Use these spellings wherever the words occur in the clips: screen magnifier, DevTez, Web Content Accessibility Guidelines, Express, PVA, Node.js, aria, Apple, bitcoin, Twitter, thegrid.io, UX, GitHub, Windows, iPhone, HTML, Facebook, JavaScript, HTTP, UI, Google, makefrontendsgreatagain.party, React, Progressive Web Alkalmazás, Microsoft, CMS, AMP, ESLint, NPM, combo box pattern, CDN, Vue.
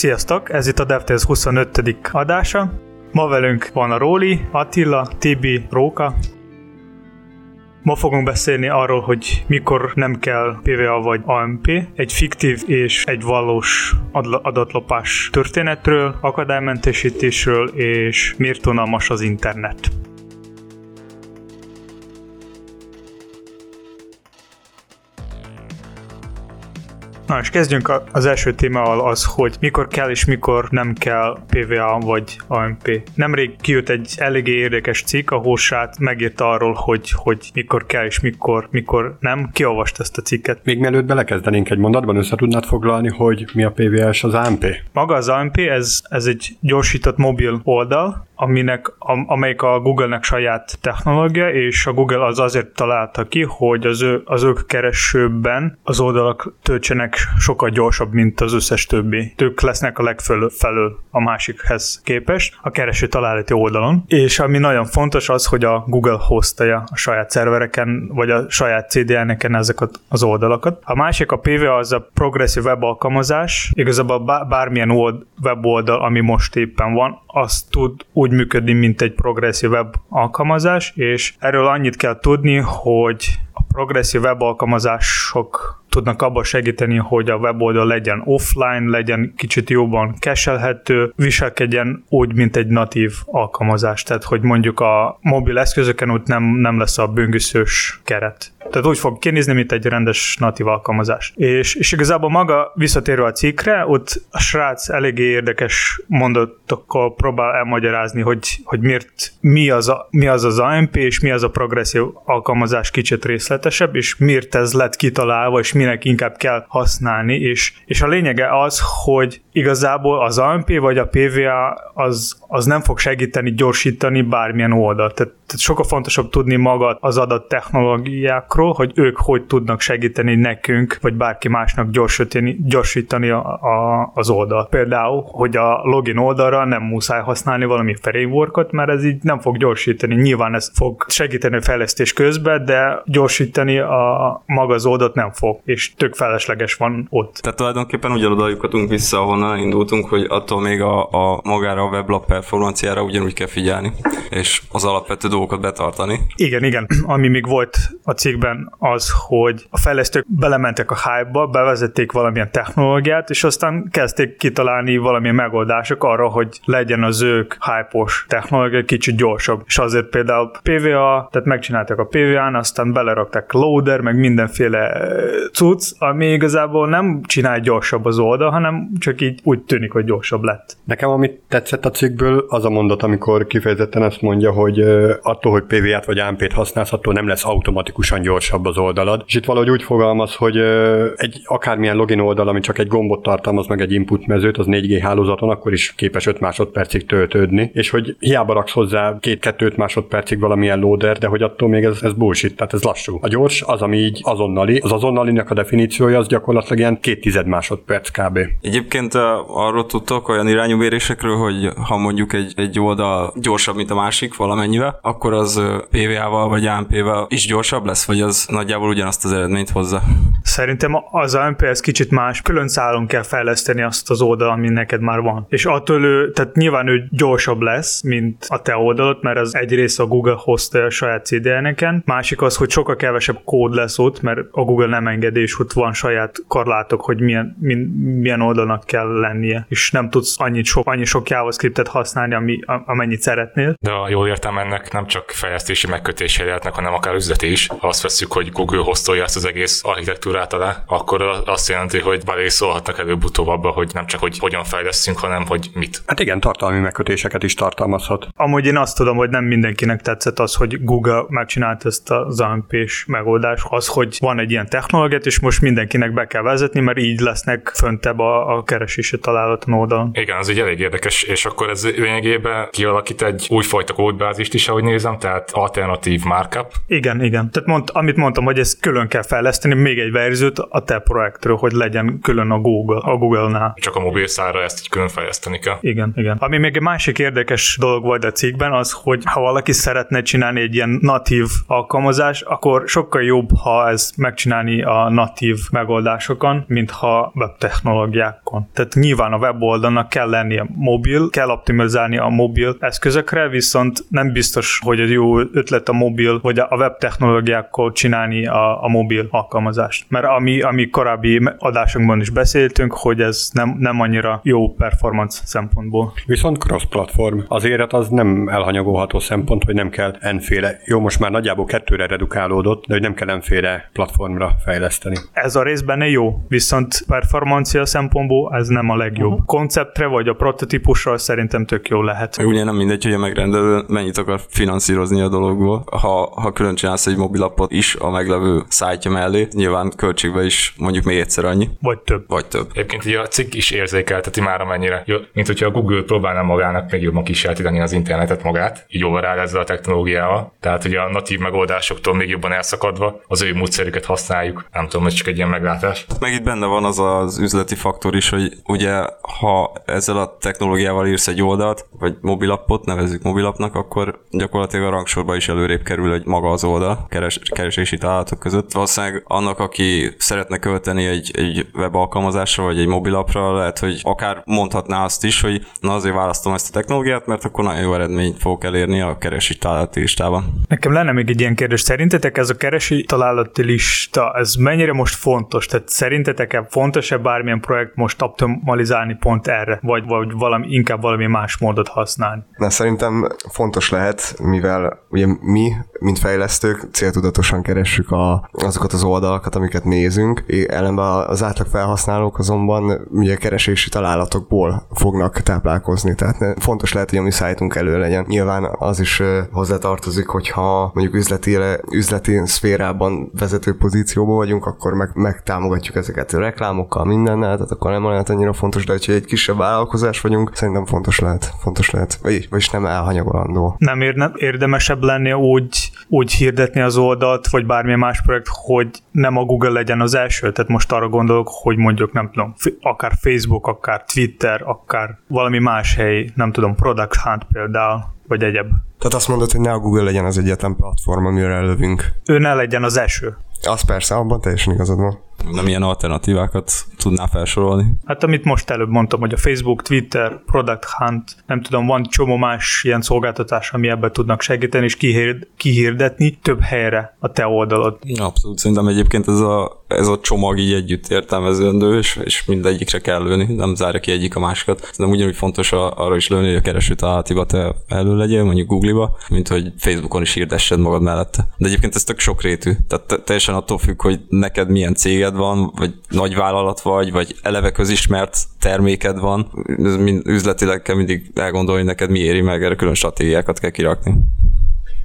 Sziasztok! Ez itt a DevTez 25. adása. Ma velünk van a Róli, Attila, Tibi, Róka. Ma fogunk beszélni arról, hogy mikor nem kell PVA vagy AMP, egy fiktív és egy valós adatlopás történetről, akadálymentesítésről és miért unalmas az internet. Na, és kezdjünk az első témával, az, hogy mikor kell és mikor nem kell PVA vagy AMP. Nemrég kijött egy eléggé érdekes cikk, a Hósát megírta arról, hogy mikor kell és mikor nem. Kiolvast ezt a cikket? Még mielőtt belekezdenénk egy mondatban, össze tudnád foglalni, hogy mi a PVA és az AMP? Maga az AMP, ez egy gyorsított mobil oldal, amelyik a Google-nek saját technológia, és a Google azért találta ki, hogy az ők keresőben az oldalak töltsenek sokkal gyorsabb, mint az összes többi. Ők lesznek a legfelül a másikhez képest a kereső találati oldalon. És ami nagyon fontos az, hogy a Google hostolja a saját szervereken, vagy a saját CDN-eken ezeket az oldalakat. A másik, a PVA, az a Progressive Web Alkalmazás. Igazából bármilyen weboldal, ami most éppen van, az tud úgy működni, mint egy progresszív web alkalmazás, és erről annyit kell tudni, hogy a progresszív web alkalmazások tudnak abban segíteni, hogy a weboldal legyen offline, legyen kicsit jobban cache-elhető, viselkedjen úgy, mint egy natív alkalmazás. Tehát, hogy mondjuk a mobil eszközöken úgy nem lesz a böngészős keret. Tehát úgy fog kinézni, mint egy rendes natív alkalmazás. És igazából maga, visszatérve a cikkre, ott a srác eléggé érdekes mondatokkal próbál elmagyarázni, hogy miért, mi az AMP, és mi az a progresszív alkalmazás kicsit részletesebb, és miért ez lett kitalálva, és minek inkább kell használni, és a lényege az, hogy igazából az AMP vagy a PVA az nem fog segíteni gyorsítani bármilyen oldalt. Tehát sokkal fontosabb tudni maga az adattechnológiákról, hogy ők hogy tudnak segíteni nekünk, vagy bárki másnak gyorsítani az oldalt. Például, hogy a login oldalra nem muszáj használni valami frameworkot, mert ez így nem fog gyorsítani. Nyilván ez fog segíteni a fejlesztés közben, de gyorsítani a maga az oldalt nem fog. És tök felesleges van ott. Tehát tulajdonképpen ugyanoda lyukadunk vissza, ahonnan indultunk, hogy attól még a magára a weblap performanciára ugyanúgy kell figyelni, és az alapvető dolgokat betartani. Igen. Ami még volt a cikkben az, hogy a fejlesztők belementek a hype-ba, bevezették valamilyen technológiát, és aztán kezdték kitalálni valamilyen megoldások arra, hogy legyen az ők hype-os technológia kicsit gyorsabb. És azért például PVA, tehát megcsinálták a PVA-n, aztán belerakták loader, meg mindenféle cucc, ami igazából nem csinál gyorsabb az oldal, hanem csak így úgy tűnik, hogy gyorsabb lett. Nekem amit tetszett a cikkből, az a mondat, amikor kifejezetten azt mondja, hogy attól, hogy PVA-t vagy AMP-t használsz, attól nem lesz automatikusan gyorsabb az oldalad. És itt valahogy úgy fogalmaz, hogy egy akármilyen login oldal, ami csak egy gombot tartalmaz, meg egy input mezőt, az 4G hálózaton akkor is képes 5 másodpercig töltődni, és hogy hiába raksz hozzá 2-5 másodpercig valamilyen loader, de hogy attól még ez bullshit, tehát ez lassú. A gyors az, ami így azonnali, az azonnalinak a definíciója az gyakorlatilag ilyen 2 másodperc kb. Egyébként arról tudtok olyan irányú mérésekről, hogy ha mondjuk egy oldal gyorsabb, mint a másik valamennyivel, akkor az PVA-val vagy AMP-vel is gyorsabb lesz, vagy az nagyjából ugyanazt az eredményt hozza? Szerintem az AMP-hez kicsit más. Külön szálon kell fejleszteni azt az oldal, ami neked már van. És attól tehát nyilván ő gyorsabb lesz, mint a te oldalod, mert az egyrészt a Google hostolja a saját CDN-eken, másik az, hogy sokkal kevesebb kód lesz ott, mert a Google nem engedi, és ott van saját korlátok, hogy milyen oldalnak kell lennie, és nem tudsz annyi sok JavaScriptet használni, amennyit szeretnél. De jól értem, ennek nem csak fejlesztési megkötései lehetnek, hanem akár üzleti is. Ha azt vesszük, hogy Google hostolja ezt az egész architektúrát alá, akkor azt jelenti, hogy báré szólhatnak előbb-utóbb abba, hogy nem csak hogy hogyan fejlesztünk, hanem hogy mit. Hát igen, tartalmi megkötéseket is tartalmazhat. Amúgy én azt tudom, hogy nem mindenkinek tetszett az, hogy Google megcsinált ezt az AMP-s megoldást, az, hogy van egy ilyen technológiát, és most mindenkinek be kell vezetni, mert így lesznek föntebb a keresési találaton oldalon. Igen, az ugye elég érdekes, és akkor ez lényegében kialakít egy újfajta kódbázist is, ahogy nézem, tehát alternatív markup. Igen. Tehát amit mondtam, hogy ezt külön kell fejleszteni, még egy verziót a te projektről, hogy legyen külön a Google-nál. Csak a mobil szára ezt így külön fejleszteni kell. Igen. Ami még egy másik érdekes dolog volt a cikkben, az, hogy ha valaki szeretne csinálni egy ilyen natív alkalmazást, akkor sokkal jobb, ha ez megcsinálni a natív megoldásokon, mintha web technológiákon. Tehát nyilván a weboldalnak kell lennie mobil, kell optimalizálni a mobil eszközökre, viszont nem biztos, hogy egy jó ötlet a mobil, vagy a web technológiákkal csinálni a mobil alkalmazást. Mert ami korábbi adásunkban is beszéltünk, hogy ez nem annyira jó performance szempontból. Viszont cross-platform. Azért az nem elhanyagolható szempont, hogy nem kell enféle. Jó, most már nagyjából kettőre redukálódott, de hogy nem kell enféle platformra fejleszteni. Ez a részben jó, viszont performancia szempontból ez nem a legjobb. Uh-huh. Konceptre vagy a prototípusra szerintem tök jó lehet. Ugye nem mindegy, hogy a megrendelő mennyit akar finanszírozni a dologból. Ha külön csinálsz egy mobilappot is a meglevő szájtja mellé, nyilván költségbe is mondjuk még egyszer annyi. Vagy több. Egyébként ugye a cikk is érzékelteti már amennyire. Mint hogyha a Google próbálna magának még jobban kísérletíteni az internetet magát, így overall ezzel a technológiával. Tehát ugye a natív megoldásoktól még jobban elszakadva az ő módszerüket használjuk. Nem tudom, hogy csak egy ilyen meglátás. Meg itt benne van az az üzleti faktor is, hogy ugye ha ezzel a technológiával írsz egy oldalt, vagy mobilappot, nevezzük mobilapnak, akkor gyakorlatilag a rangsorba is előrébb kerül, hogy maga az oldal keresési találatok között. Valószínűleg annak, aki szeretne költeni egy web alkalmazásra, vagy egy mobilapra, lehet, hogy akár mondhatná azt is, hogy na azért választom ezt a technológiát, mert akkor nagyon jó eredményt fogok elérni a keresési találati listában. Nekem lenne még egy ilyen kérdés. Szerintetek ez a keresési találati lista, ez mennyire most fontos? Tehát szerintetek fontos-e bármilyen projekt most optimalizálni pont erre? Vagy inkább valami más módot használni? Na, szerintem fontos lehet, mivel ugye mi, mint fejlesztők, céltudatosan keressük azokat az oldalakat, amiket nézünk, ellenben az átlag felhasználók azonban ugye keresési találatokból fognak táplálkozni, tehát fontos lehet, hogy a mi szájtunk elő legyen. Nyilván az is hozzátartozik, hogyha mondjuk üzleti szférában vezető pozícióban vagyunk, akkor megtámogatjuk ezeket a reklámokkal, mindennel, tehát akkor nem olyan annyira fontos, de hogyha egy kisebb vállalkozás vagyunk, szerintem fontos lehet, vagyis nem elhanyagolandó. Nem érdemesebb lenni úgy hirdetni az oldalt, vagy bármilyen más projekt, hogy nem a Google legyen az első, tehát most arra gondolok, hogy mondjuk nem tudom, akár Facebook, akár Twitter, akár valami más hely, nem tudom, Product Hunt például, vagy egyéb. Tehát azt mondod, hogy ne a Google legyen az egyetlen platform, amire lövünk. Ő ne legyen az első. Az persze, abban teljesen igazad van. Nem ilyen alternatívákat tudnál felsorolni? Hát amit most előbb mondtam, hogy a Facebook, Twitter, Product Hunt, nem tudom, van csomó más ilyen szolgáltatás, ami ebben tudnak segíteni, és kihirdetni több helyre a te oldalad. Abszolút, szerintem egyébként ez a csomag így együtt értelmezendő, és mindegyikre kell lőni, nem zárja ki egyik a másikat. Szerintem ugyanúgy fontos arra is lőni, hogy a keresőtalálatába te elő legyél, mondjuk Google-ba, mint hogy Facebookon is hirdessed magad mellette. De egyébként ez tök sokrétű. Tehát teljesen attól függ, hogy neked milyen céged van, vagy nagy vállalat vagy eleve közismert terméked van. Üzletileg kell mindig elgondolni, neked mi éri meg, erre külön stratégiákat kell kirakni.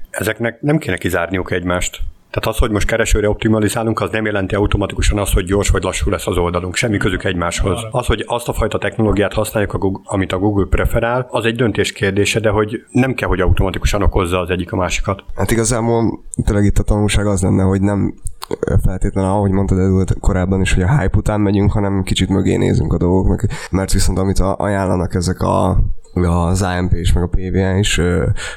Ezeknek nem kéne kizárniuk egymást. Tehát az, hogy most keresőre optimalizálunk, az nem jelenti automatikusan azt, hogy gyors vagy lassú lesz az oldalunk. Semmi közük egymáshoz. Az, hogy azt a fajta technológiát használjuk, amit a Google preferál, az egy döntés kérdése, de hogy nem kell, hogy automatikusan okozza az egyik a másikat. Hát igazából tényleg itt a tanulság az lenne, hogy nem feltétlenül, ahogy mondtad Edward korábban is, hogy a hype után megyünk, hanem kicsit mögé nézünk a dolgoknak, mert viszont amit ajánlanak ezek az AMP és meg a PVA is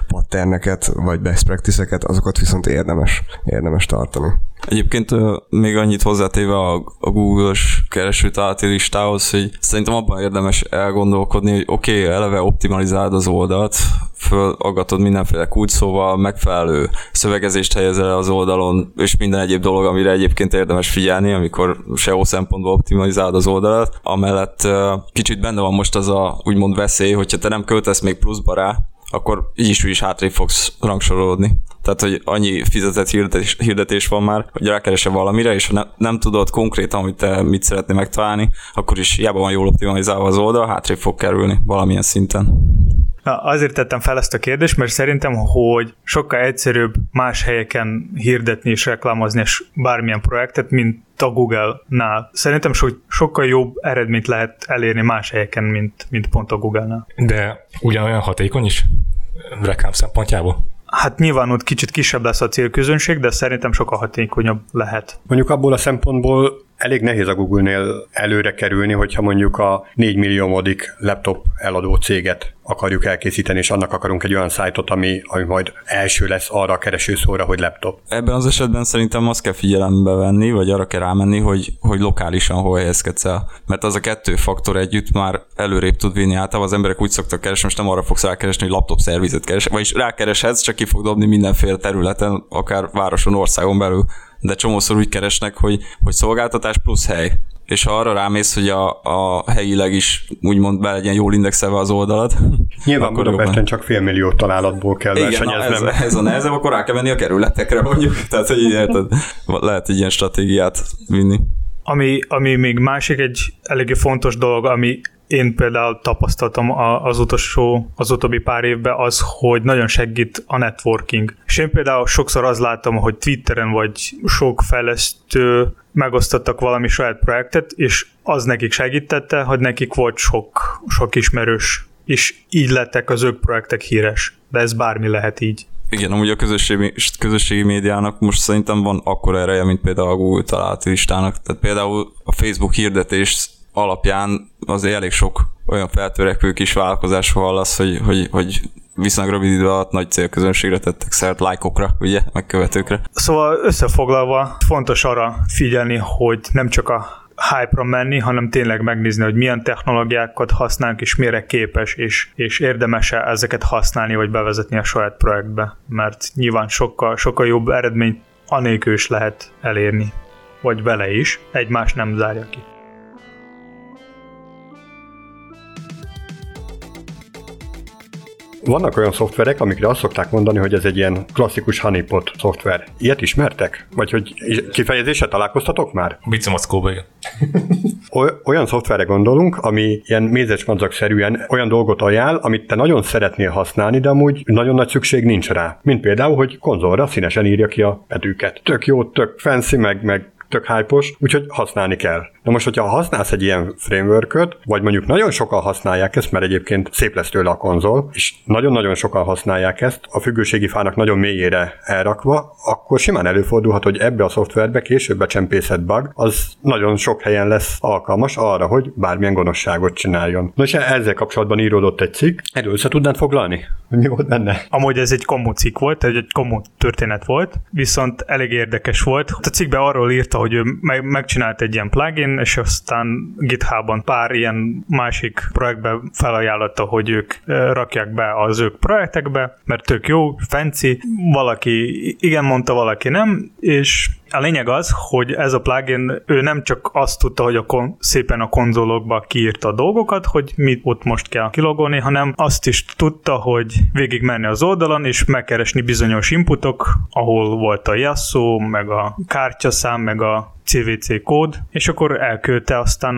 patterneket, vagy best practice-eket, azokat viszont érdemes tartani. Egyébként még annyit hozzátéve a Google-os keresőtálati listához, hogy szerintem abban érdemes elgondolkodni, hogy oké, eleve optimalizálod az oldalt, fölaggatod mindenféle kulcsszóval, megfelelő szövegezést helyezel el az oldalon, és minden egyéb dolog, amire egyébként érdemes figyelni, amikor SEO szempontból optimalizálod az oldalat. Amellett kicsit benne van most az a úgymond veszély, hogyha te nem költesz még pluszba rá, akkor így is hátrébb fogsz rangsorolódni. Tehát, hogy annyi fizetett hirdetés van már, hogy rákeresel valamire, és ha nem tudod konkrétan, hogy te mit szeretnél megtalálni, akkor is hiába van jól optimalizálva az oldal, hátrébb fog kerülni valamilyen szinten. Azért tettem fel ezt a kérdést, mert szerintem, hogy sokkal egyszerűbb más helyeken hirdetni és reklámozni és bármilyen projektet, mint a Google-nál. Szerintem sokkal jobb eredményt lehet elérni más helyeken, mint pont a Google-nál. De ugyanolyan hatékony is reklám szempontjából? Hát nyilván ott kicsit kisebb lesz a célközönség, de szerintem sokkal hatékonyabb lehet. Mondjuk abból a szempontból Elég nehéz a Google-nél előre kerülni, hogyha mondjuk a 4 milliómodik laptop eladó céget akarjuk elkészíteni, és annak akarunk egy olyan szájtot, ami majd első lesz arra a keresőszóra, hogy laptop. Ebben az esetben szerintem azt kell figyelembe venni, vagy arra kell rámenni, hogy lokálisan hol helyezkedsz el. Mert az a kettő faktor együtt már előrébb tud vinni. Általában az emberek úgy szoktak keresni, most nem arra fogsz rákeresni, hogy laptop szervizet keresek, vagyis rákereshetsz, csak ki fog dobni mindenféle területen, akár városon, országon belül. De csomószor úgy keresnek, hogy szolgáltatás plusz hely. És ha arra rámész, hogy a helyileg is úgymond be legyen jól indexelve az oldalat. Nyilván Budapesten csak 500 000 találatból kell versenyeznem. Igen, ez a nehezebb, akkor rá kell menni a kerületekre mondjuk. Tehát, hogy érted, lehet egy ilyen stratégiát vinni. Ami még másik egy eléggé fontos dolog, ami én például tapasztaltam az utóbbi pár évben az, hogy nagyon segít a networking. És én például sokszor azt látom, hogy Twitteren vagy sok fejlesztő megosztottak valami saját projektet, és az nekik segítette, hogy nekik volt sok ismerős. És így lettek az ők projektek híres. De ez bármi lehet így. Igen, amúgy a közösségi médiának most szerintem van akkora ereje, mint például a Google találati listának. Tehát például a Facebook hirdetés alapján azért elég sok olyan feltörekvő kis vállalkozásról hallasz, hogy viszonylag rövid idő alatt nagy célközönségre tettek szert, lájkokra, ugye, meg követőkre. Szóval összefoglalva fontos arra figyelni, hogy nem csak a hype-ra menni, hanem tényleg megnézni, hogy milyen technológiákat használunk, és mire képes, és érdemes-e ezeket használni, vagy bevezetni a saját projektbe, mert nyilván sokkal, sokkal jobb eredményt anélkül is lehet elérni, vagy vele is, egymást nem zárja ki. Vannak olyan szoftverek, amikre azt szokták mondani, hogy ez egy ilyen klasszikus honeypot szoftver. Ilyet ismertek? Vagy hogy kifejezéssel találkoztatok már? Bicamackóba, igen. Olyan szoftverre gondolunk, ami ilyen mézesmadzagszerűen olyan dolgot ajánl, amit te nagyon szeretnél használni, de amúgy nagyon nagy szükség nincs rá. Mint például, hogy konzolra színesen írja ki a betűket. Tök jó, tök fancy, meg tök hype-os, úgyhogy használni kell. Na most, hogyha használsz egy ilyen frameworköt, vagy mondjuk nagyon sokan használják ezt, mert egyébként szép lesz tőle a konzol, és nagyon-nagyon sokan használják ezt, a függőségi fának nagyon mélyére elrakva, akkor simán előfordulhat, hogy ebbe a szoftverbe később becsempészett bug, az nagyon sok helyen lesz alkalmas arra, hogy bármilyen gonoszságot csináljon. Na és ezzel kapcsolatban íródott egy cikk, erről össze tudnád foglalni? Mi volt benne? Amúgy ez egy komoly cikk volt, egy komoly történet volt, viszont elég érdekes volt. A cikkben arról írta, hogy ő megcsinált egy ilyen plugin, és aztán GitHub-on pár ilyen másik projektben felajánlotta, hogy ők rakják be az ők projektekbe, mert tök jó, fancy, valaki igen mondta, valaki nem, és a lényeg az, hogy ez a plugin, ő nem csak azt tudta, hogy szépen a konzolokba kiírta a dolgokat, hogy mit ott most kell kilogolni, hanem azt is tudta, hogy végig menni az oldalon, és megkeresni bizonyos inputok, ahol volt a jelszó, meg a kártyaszám, meg a CVC kód, és akkor elküldte aztán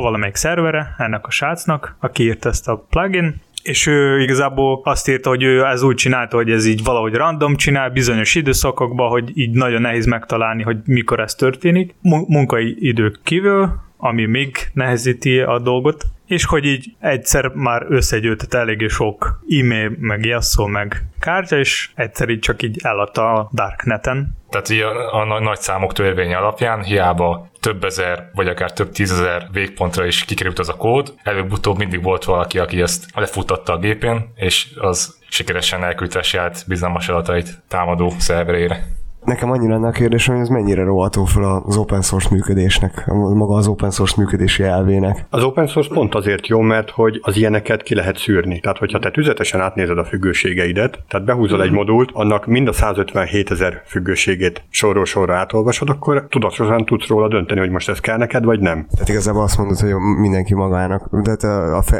valamelyik szervere ennek a srácnak, aki írt ezt a plugin, és ő igazából azt írta, hogy ő ez úgy csinálta, hogy ez így valahogy random csinál bizonyos időszakokban, hogy így nagyon nehéz megtalálni, hogy mikor ez történik. Munkaidők kívül, ami még nehezíti a dolgot, és hogy így egyszer már összegyűjtött eléggé sok e-mail, meg jelszó, meg kártya, és egyszer így csak így eladta a Darkneten. Tehát így a nagy számok törvény alapján hiába több ezer, vagy akár több tízezer végpontra is kikerült az a kód, előbb-utóbb mindig volt valaki, aki ezt lefuttatta a gépén, és az sikeresen elküldte a saját bizalmas adatait támadó szerverére. Nekem annyira lenne a kérdésem, hogy ez mennyire róható fel az open source működésnek, maga az open source működési elvének. Az open source pont azért jó, mert hogy az ilyeneket ki lehet szűrni. Tehát, hogyha te tüzetesen átnézed a függőségeidet, tehát behúzol egy modult, annak mind a 157 000 függőségét sorról-sorra átolvasod, akkor tudatosan tudsz róla dönteni, hogy most ez kell neked, vagy nem. Tehát igazából azt mondod, hogy mindenki magának, de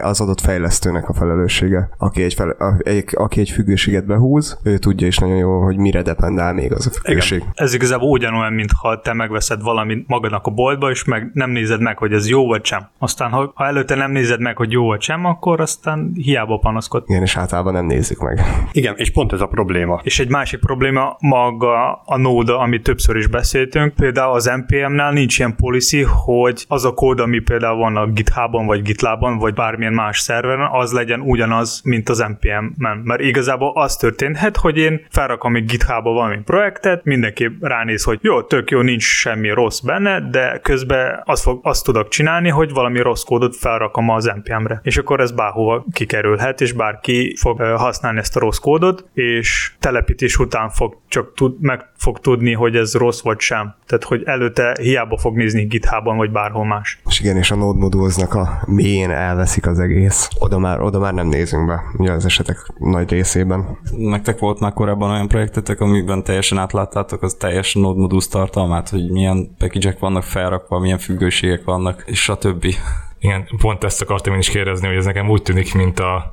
az adott fejlesztőnek a felelőssége. Aki egy függőséget behúz, ő tudja is nagyon jól, hogy mire dependál még az a függőség. Igen. Ez igazából ugyanolyan, mintha te megveszed valamit magadnak a boltba, és meg nem nézed meg, hogy ez jó vagy sem. Aztán, ha előtte nem nézed meg, hogy jó vagy sem, akkor aztán hiába panaszkod. Igen, és általában nem nézzük meg. Igen, és pont ez a probléma. És egy másik probléma maga a Node, amit többször is beszéltünk. Például az NPM-nál nincs ilyen policy, hogy az a kód, ami például van a GitHub-on, vagy GitLab-on, vagy bármilyen más szerveren, az legyen ugyanaz, mint az NPM-en. Mert igazából az történhet, hogy én felrakom egy GitHub-ba valami projektet, tehát mindenki ránéz, hogy jó, tök jó, nincs semmi rossz benne, de közben azt tudok csinálni, hogy valami rossz kódot felrakom az NPM-re. És akkor ez bárhova kikerülhet, és bárki fog használni ezt a rossz kódot, és telepítés után fog csak meg fog tudni, hogy ez rossz vagy sem. Tehát, hogy előtte hiába fog nézni GitHub-on, vagy bárhol más. És igen, és a Node modulesnak a mélyén elveszik az egész. Oda már nem nézünk be, ugye az esetek nagy részében. Nektek volt már korábban olyan projektetek, amiben teljesen átláttátok az teljes Node modules tartalmát, hogy milyen package-ek vannak felrakva, milyen függőségek vannak, és a többi. Igen, pont ezt akartam én is kérdezni, hogy ez nekem úgy tűnik, mint a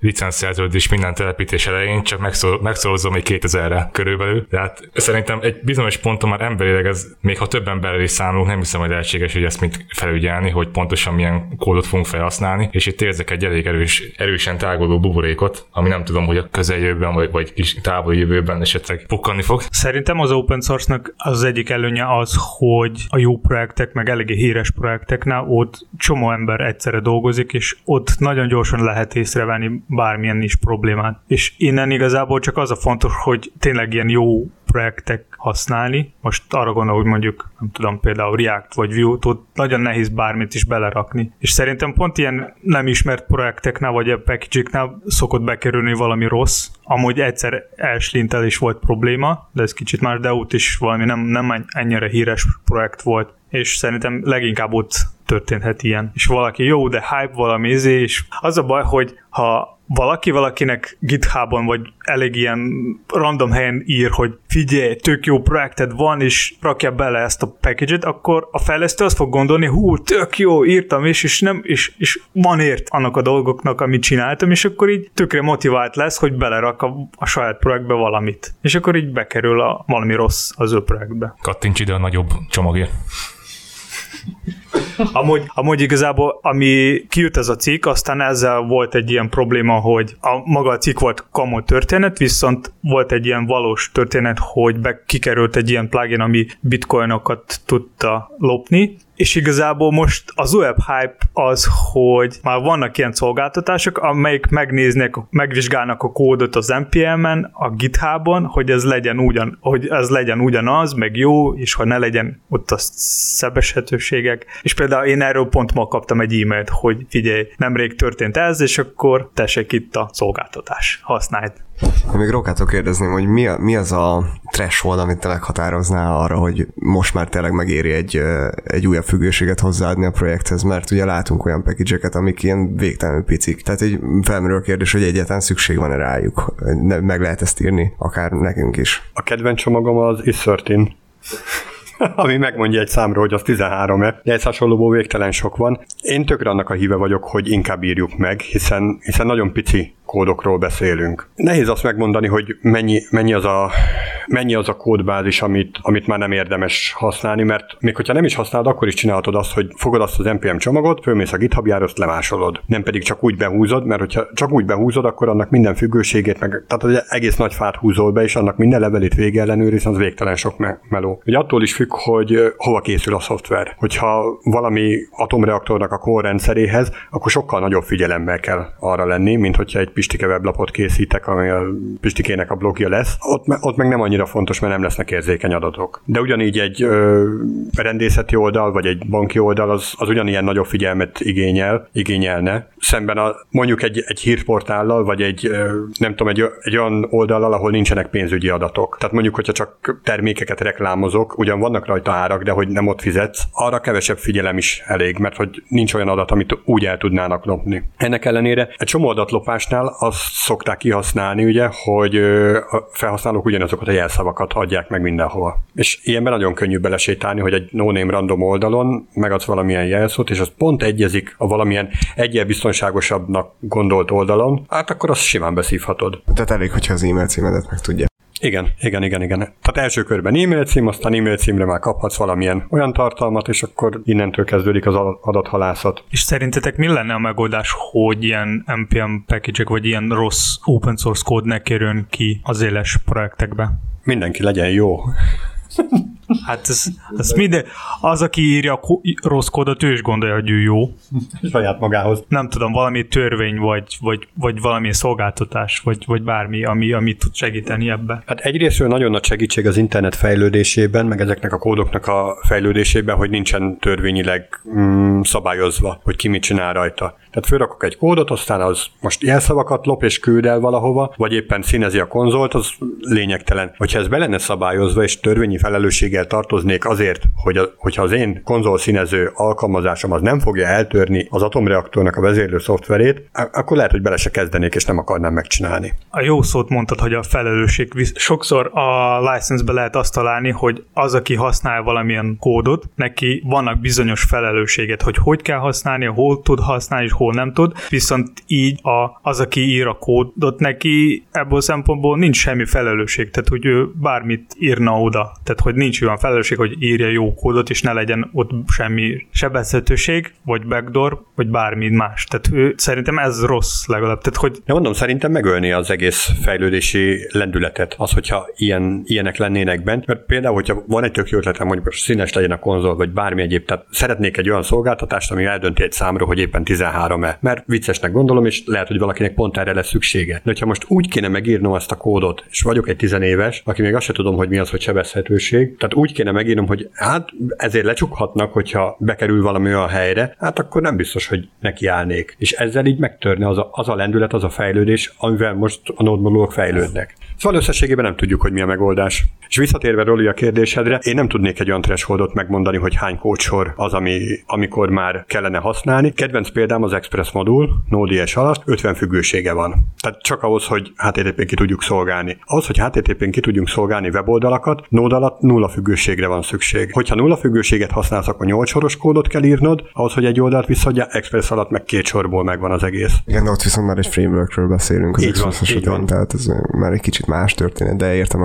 licencszerződés minden telepítés elején, csak megszorozom még 2000-re körülbelül. Tehát szerintem egy bizonyos ponton már emberileg ez, még ha több emberrel is számolunk, nem hiszem, hogy lehetséges, hogy ezt mind felügyelni, hogy pontosan milyen kódot fogunk felhasználni, és itt érzek egy elég erősen táguló buborékot, ami nem tudom, hogy a közeljövőben vagy kis távoli jövőben esetleg pukkanni fog. Szerintem az open source-nak az egyik előnye az, hogy a jó projektek, meg eléggé híres projekteknál ott csomó ember egyszerre dolgozik, és ott nagyon gyorsan lehet észrevenni bármilyen is problémát. És innen igazából csak az a fontos, hogy tényleg ilyen jó projektek használni. Most arra gondolok, hogy mondjuk, nem tudom, például React vagy Vue-t, ott nagyon nehéz bármit is belerakni. És szerintem pont ilyen nem ismert projekteknál vagy a package-eknál szokott bekerülni valami rossz. Amúgy egyszer Ashlintel is volt probléma, de ez kicsit más, de ott is valami nem ennyire híres projekt volt. És szerintem leginkább ott történhet ilyen. És valaki jó, de hype valami izé, és az a baj, hogy ha valakinek GitHub-on vagy elég ilyen random helyen ír, hogy figyelj, tök jó projekted van, és rakja bele ezt a package-et, akkor a fejlesztő azt fog gondolni, hú, tök jó, írtam is, és van ért annak a dolgoknak, amit csináltam, és akkor így tökre motivált lesz, hogy belerak a saját projektbe valamit. És akkor így bekerül valami rossz az ő projektbe. Kattints ide a nagyobb csomagért. Amúgy igazából, ami kijött ez a cikk, aztán ezzel volt egy ilyen probléma, hogy maga a cikk volt kamu történet, viszont volt egy ilyen valós történet, hogy kikerült egy ilyen plugin, ami bitcoinokat tudta lopni, és igazából most az web hype az, hogy már vannak ilyen szolgáltatások, amelyik megvizsgálnak a kódot az NPM-en, a GitHub-on, hogy ez legyen ugyanaz, meg jó, és ha ne legyen ott a szebeshetőségek. És például én erről pont ma kaptam egy e-mailt, hogy figyelj, nemrég történt ez, és akkor tessék itt a szolgáltatás. Használd. Én még Rókától kérdezném, hogy mi az a threshold, amit te meghatároznál arra, hogy most már tényleg megéri egy újabb függőséget hozzáadni a projekthez, mert ugye látunk olyan package-eket, amik ilyen végtelenül picik. Tehát így felmerül a kérdés, hogy egyáltalán szükség van rájuk. Meg lehet ezt írni, akár nekünk is. A kedvenc csomagom az is13. Ami megmondja egy számra, hogy az 13-e, de ez hasonlóból végtelen sok van. Én tökre annak a híve vagyok, hogy inkább írjuk meg, hiszen nagyon pici kódokról beszélünk. Nehéz azt megmondani, hogy mennyi az a kódbázis, amit már nem érdemes használni, mert még hogyha nem is használod, akkor is csinálhatod azt, hogy fogod azt az NPM csomagot, fölmész a GitHubjára, azt lemásolod. Nem pedig csak úgy behúzod, mert hogyha csak úgy behúzod, akkor annak minden függőségét, tehát az egész nagy fát húzol be, és annak minden levelét végellenőriz, az végtelen sok meló. Ugye attól is függ, hogy hova készül a szoftver. Hogyha valami atomreaktornak a core rendszeréhez, akkor sokkal nagyobb figyelemmel kell arra lenni, mint hogyha egy Pistike weblapot készítek, ami a Pistikének a blogja lesz. Ott meg nem annyira fontos, mert nem lesznek érzékeny adatok. De ugyanígy egy rendészeti oldal, vagy egy banki oldal, az ugyanilyen nagyobb figyelmet igényelne. Szemben mondjuk egy hírportállal, vagy egy olyan oldallal, ahol nincsenek pénzügyi adatok. Tehát mondjuk, hogyha csak termékeket reklámozok, ugyan vannak rajta árak, de hogy nem ott fizetsz, arra kevesebb figyelem is elég, mert hogy nincs olyan adat, amit úgy el tudnának lopni. Ennek ellenére egy csomó adatlopásnál azt szokták kihasználni, ugye, hogy a felhasználók ugyanazokat a jelszavakat adják meg mindenhova. És ilyenben nagyon könnyű belesétálni, hogy egy no-name random oldalon megadsz valamilyen jelszót, és az pont egyezik a valamilyen egyel biztonságosabbnak gondolt oldalon, hát akkor azt simán beszívhatod. Tehát elég, hogyha az e-mail címedet meg tudja. Igen. Tehát első körben e-mail cím, aztán e-mail címre már kaphatsz valamilyen olyan tartalmat, és akkor innentől kezdődik az adathalászat. És szerintetek mi lenne a megoldás, hogy ilyen NPM package-ek vagy ilyen rossz open source kód ne kerüljön ki az éles projektekbe? Mindenki legyen jó. Hát ez minden, az, aki írja a rossz kódot, ő is gondolja, hogy ő jó. Saját magához. Nem tudom, valami törvény, vagy valami szolgáltatás, vagy bármi, ami tud segíteni ebbe. Hát egyrésztről nagyon nagy segítség az internet fejlődésében, meg ezeknek a kódoknak a fejlődésében, hogy nincsen törvényileg szabályozva, hogy ki mit csinál rajta. Tehát fölrakok egy kódot, aztán az most jelszavakat lop és küld el valahova, vagy éppen színezi a konzolt, az lényegtelen. Hogyha ez be lenne szabályozva és törvényi felelősséggel tartoznék azért, hogyha az én konzolszínező alkalmazásom az nem fogja eltörni az atomreaktornak a vezérlő szoftverét, akkor lehet, hogy bele se kezdenék és nem akarnám megcsinálni. A jó szót mondtad, hogy a felelősség. Sokszor a license-be lehet azt találni, hogy az, aki használ valamilyen kódot, neki vannak bizonyos felelősséget, hogy kell használni, hol tud használni és hol nem tud, viszont így az, aki ír a kódot, neki ebből szempontból nincs semmi felelősség, tehát hogy ő bármit írna oda, tehát hogy nincs olyan felelősség, hogy írja jó kódot, és ne legyen ott semmi sebezhetőség, vagy backdoor, vagy bármi más. Tehát ő, szerintem ez rossz legalább. Tehát, hogy... De mondom, szerintem megölni az egész fejlődési lendületet, az, hogyha ilyenek lennének bent, mert például, hogyha van egy tök jó ötletem, hogy most színes legyen a konzol, vagy bármi egyéb, tehát szeretnék egy olyan szolgáltatást, ami eldönti egy számra, hogy éppen 13-e, mert viccesnek gondolom, és lehet, hogy valakinek pont erre lesz szüksége. De ha most úgy kéne megírnom azt a kódot, és vagyok egy 10 éves, aki még azt se tudom, hogy mi az, hogy sebezhetőség, tehát úgy kéne megírnom, hogy hát ezért lecsukhatnak, hogyha bekerül valami olyan helyre, hát akkor nem biztos, hogy nekiállnék. És ezzel így megtörne az a lendület, az a fejlődés, amivel most a node-modulok fejlődnek. Szóval összességében nem tudjuk, hogy mi a megoldás. És visszatérve Roli a kérdésedre, én nem tudnék egy olyan thresholdot megmondani, hogy hány kódsor az, amikor már kellene használni. Kedvenc példám az Express modul, Node.js alatt 50 függősége van. Tehát csak ahhoz, hogy HTTP-n ki tudjuk szolgálni. Ahhoz, hogy HTTP-n ki tudjunk szolgálni weboldalakat, Node alatt 0 függőségre van szükség. Hogyha 0 függőséget használsz, akkor 8 soros kódot kell írnod, ahhoz, hogy egy oldalt visszadja, Express alatt meg 2 sorból megvan az egész. Igen, de ott viszont már egy frameworkről beszélünk az Express-esetben, tehát ez már egy kicsit más történet, de értem,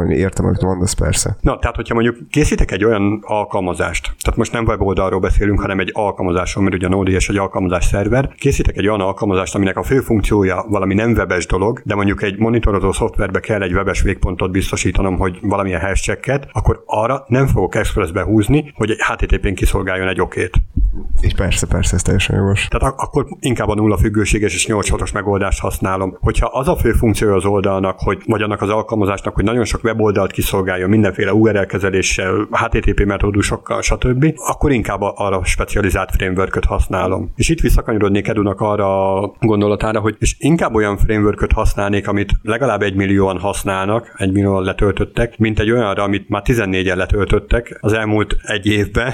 amit mondasz persze. Na, tehát hogyha mondjuk készítek egy olyan alkalmazást, tehát most nem weboldalról beszélünk, hanem egy alkalmazásról, mert ugye a Node.js egy alkalmazás szerver, készítek egy olyan alkalmazást, aminek a fő funkciója valami nem webes dolog, de mondjuk egy monitorozó szoftverbe kell egy webes végpontot biztosítanom, hogy valamilyen hash checket, akkor arra nem fogok Expressbe húzni, hogy egy HTTP-n kiszolgáljon egy okét. És persze, ez teljesen jogos. Tehát akkor inkább a 0 függőséges és 8 soros megoldást használom. Hogyha az a fő funkciója az oldalnak, hogy vagy annak az alkalmazásnak, hogy nagyon sok weboldalt kiszolgáljon mindenféle URL kezeléssel, HTTP metódusokkal, stb., akkor inkább arra specializált frameworköt használom. És itt visszakanyarodnék Edunak arra a gondolatára, hogy és inkább olyan frameworköt használnék, amit legalább 1 millióan használnak, 1 millióan letöltöttek, mint egy olyanra, amit már 14-en letöltöttek az elmúlt egy évben.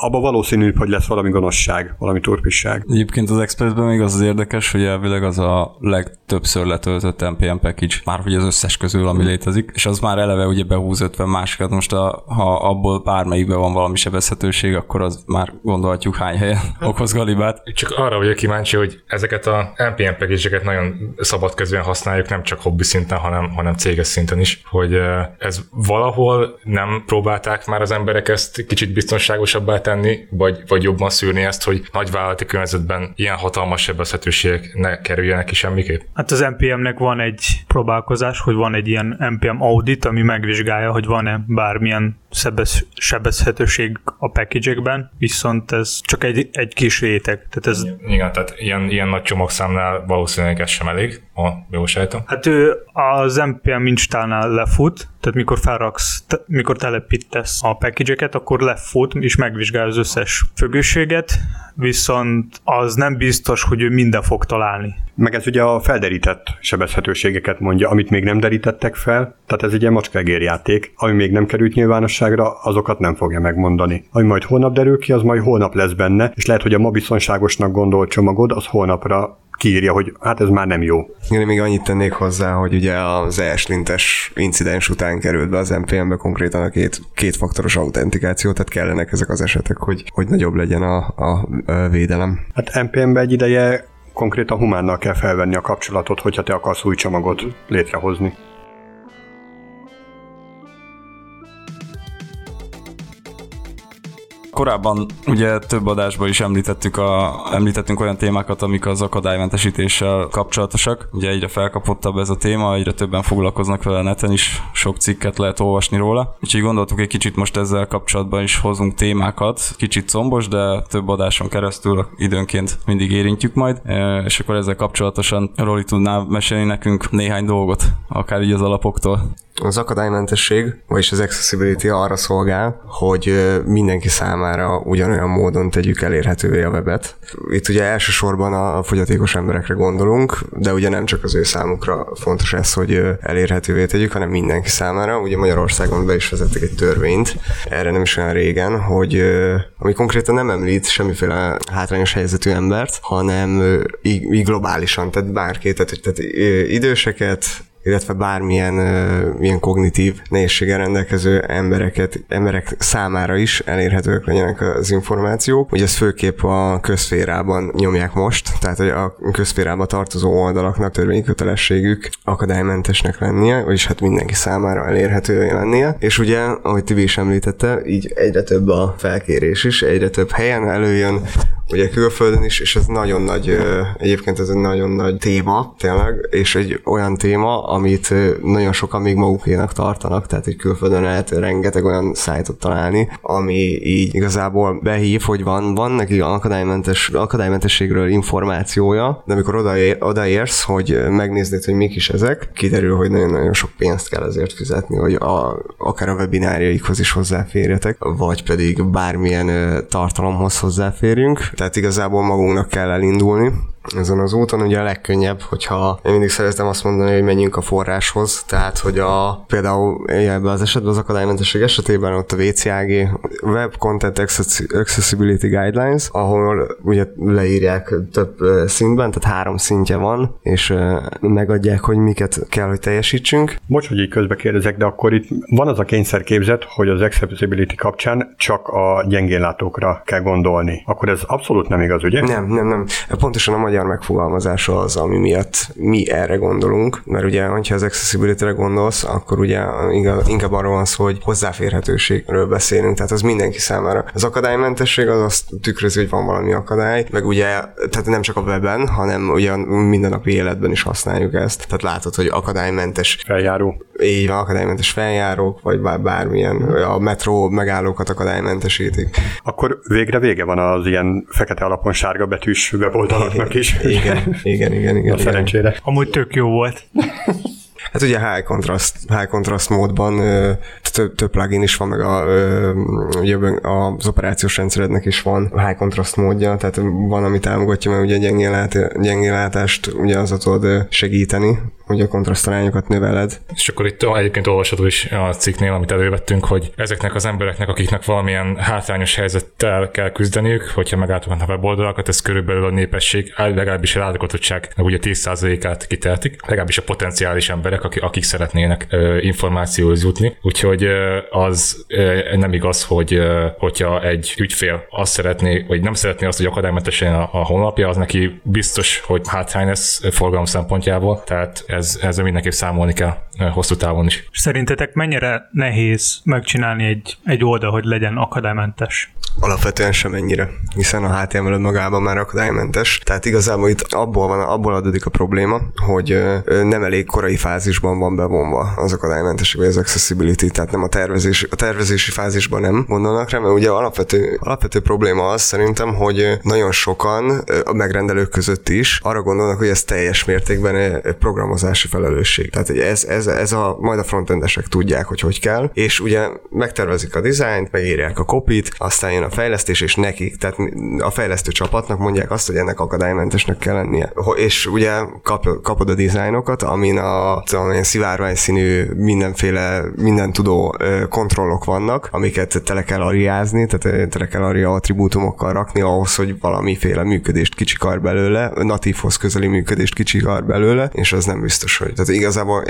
Abba valószínű, hogy lesz valami gonoszság, valami turpisság. Egyébként az Expressben még az érdekes, hogy elvileg az a legtöbbször letöltött NPM package, már hogy az összes közül, ami létezik, és az már eleve ugye behúz 50 másikat, most ha abból bármelyikben van valami sebezhetőség, akkor az már gondolhatjuk hány helyen okoz galibát. Csak arra vagyok kíváncsi, hogy ezeket a NPM package-eket nagyon szabadkezűen használjuk, nem csak hobbi szinten, hanem céges szinten is, hogy ez valahol nem próbálták már az emberek ezt kicsit biztonságos tenni, vagy jobban szűrni ezt, hogy nagyvállalati környezetben ilyen hatalmas sebezhetőségek ne kerüljenek ki semmiképp? Hát az NPM-nek van egy próbálkozás, hogy van egy ilyen NPM audit, ami megvizsgálja, hogy van-e bármilyen sebezhetőség a package-ekben, viszont ez csak egy kis réteg. Tehát ez... Igen, tehát ilyen nagy csomagszámnál valószínűleg ez sem elég, ha jól sejtem. Hát ő az NPM installnál lefut, tehát mikor felraksz, mikor telepítesz a package-eket, akkor lefut és megvizsgál az összes függőséget, viszont az nem biztos, hogy ő minden fog találni. Meg ez ugye a felderített sebezhetőségeket mondja, amit még nem derítettek fel, tehát ez egy ilyen macskaegérjáték, ami még nem került nyilvánosságra, azokat nem fogja megmondani. Ami majd holnap derül ki, az majd holnap lesz benne, és lehet, hogy a ma biztonságosnak gondolt csomagod, az holnapra kiírja, hogy hát ez már nem jó. Én még annyit tennék hozzá, hogy ugye az ESLint-es incidens után került be az NPM-be konkrétan a kétfaktoros autentikáció, tehát kellenek ezek az esetek, hogy nagyobb legyen a védelem. Hát NPM-be egy ideje konkrétan humánnal kell felvenni a kapcsolatot, hogyha te akarsz új csomagot létrehozni. Korábban ugye több adásban is említettünk olyan témákat, amik az akadálymentesítéssel kapcsolatosak. Ugye egyre felkapottabb ez a téma, egyre többen foglalkoznak vele neten is, sok cikket lehet olvasni róla. Úgyhogy gondoltuk egy kicsit most ezzel kapcsolatban is hozunk témákat, kicsit combos, de több adáson keresztül időnként mindig érintjük majd, és akkor ezzel kapcsolatosan Roli tudná mesélni nekünk néhány dolgot, akár így az alapoktól. Az akadálymentesség, vagyis az accessibility arra szolgál, hogy mindenki számára ugyanolyan módon tegyük elérhetővé a webet. Itt ugye elsősorban a fogyatékos emberekre gondolunk, de ugye nem csak az ő számukra fontos ez, hogy elérhetővé tegyük, hanem mindenki számára. Ugye Magyarországon be is vezettek egy törvényt, erre nem is olyan régen, hogy ami konkrétan nem említ semmiféle hátrányos helyzetű embert, hanem így globálisan, tehát bárkit, tehát időseket, illetve bármilyen ilyen kognitív nehézséggel rendelkező emberek számára is elérhetők legyenek az információk. Ugye ez főképp a közszférában nyomják most, tehát a közszférába tartozó oldalaknak törvénykötelességük akadálymentesnek lennie, vagyis hát mindenki számára elérhetővé lennie. És ugye, ahogy Tibi is említette, így egyre több a felkérés is, egyre több helyen előjön, ugye külföldön is, és ez nagyon nagy, egyébként ez egy nagyon nagy téma, tényleg, és egy olyan téma, amit nagyon sokan még magukénak tartanak, tehát egy külföldön lehet rengeteg olyan szájtot találni, ami így igazából behív, hogy van neki akadálymentességről információja, de amikor odaérsz, hogy megnéznéd, hogy mik is ezek, kiderül, hogy nagyon-nagyon sok pénzt kell ezért fizetni, hogy akár a webinárjaikhoz is hozzáférjetek, vagy pedig bármilyen tartalomhoz hozzáférjünk, tehát igazából magunknak kell elindulni ezen az úton. Ugye a legkönnyebb, hogyha én mindig szeretem azt mondani, hogy menjünk a forráshoz, tehát hogy például ebben az esetben az akadálymentesség esetében ott a WCAG, Web Content Accessibility Guidelines, ahol ugye leírják több szintben, tehát 3 szintje van, és megadják, hogy miket kell, hogy teljesítsünk. Bocs, hogy így közbekérdezek, de akkor itt van az a kényszerképzet, hogy az accessibility kapcsán csak a gyengénlátókra kell gondolni. Akkor ez abszolút nem igaz, ugye? Nem. Pontosan a magyar megfogalmazása az, ami miatt mi erre gondolunk, mert ugye, hogyha az accessibility-re gondolsz, akkor ugye inkább arról van szó, hogy hozzáférhetőségről beszélünk, tehát az mindenki számára. Az akadálymentesség az azt tükrözi, hogy van valami akadály, meg ugye, tehát nem csak a webben, hanem ugye mindennapi életben is használjuk ezt, tehát látod, hogy akadálymentes feljáró. Így van, akadálymentes feljárók, vagy bármilyen, a metró megállókat akadálymentesítik. Akkor vége van az ilyen fekete alapon sárga betűs weboldalaknak is. Igen. Szerencsére. Amúgy tök jó volt. Hát ugye high contrast módban több plugin is van, meg az operációs rendszerednek is van high contrast módja, tehát van, ami támogatja, mert ugye gyengénlátást ugye azzal tudod segíteni, hogy a kontrasztarányokat növeled. És akkor itt egyébként olvasható is a cikknél, amit elővettünk, hogy ezeknek az embereknek, akiknek valamilyen hátrányos helyzettel kell küzdeniük, hogyha megálltokat a weboldalakat, ez körülbelül a népesség, legalábbis a látogatottságnak ugye 10%-át kitehetik, legalábbis a potenciális emberek, akik szeretnének információhoz jutni. Úgyhogy az nem igaz, hogy hogyha egy ügyfél azt szeretné, vagy nem szeretné azt, hogy akadálymentesen a honlapja, az neki biztos, hogy hátrány lesz forgalom szempontjából, tehát ezzel mindenképp számolni kell hosszú távon is. Szerintetek mennyire nehéz megcsinálni egy oldal, hogy legyen akadálymentes? Alapvetően sem ennyire, hiszen a HTML magában már akadálymentes. Tehát igazából itt abból adódik a probléma, hogy nem elég korai fázisban van bevonva az akadálymentesség, vagy az accessibility, tehát nem a tervezési fázisban nem gondolnak rá, mert ugye alapvető probléma az szerintem, hogy nagyon sokan a megrendelők között is arra gondolnak, hogy ez teljes mértékben programozási felelősség. Tehát ez majd a frontendesek tudják, hogy kell, és ugye megtervezik a dizájnt, megírják a copyt, aztán jön a fejlesztés, és nekik, tehát a fejlesztő csapatnak mondják azt, hogy ennek akadálymentesnek kell lennie. És ugye kapod a dizájnokat, amin olyan szivárvány színű, mindenféle, mindentudó kontrollok vannak, amiket tele kell ariázni, tehát tele kell aria attribútumokkal rakni ahhoz, hogy valamiféle működést kicsikar belőle, natívhoz közeli működést kicsikar belőle, és az nem biztos, hogy. Tehát igazából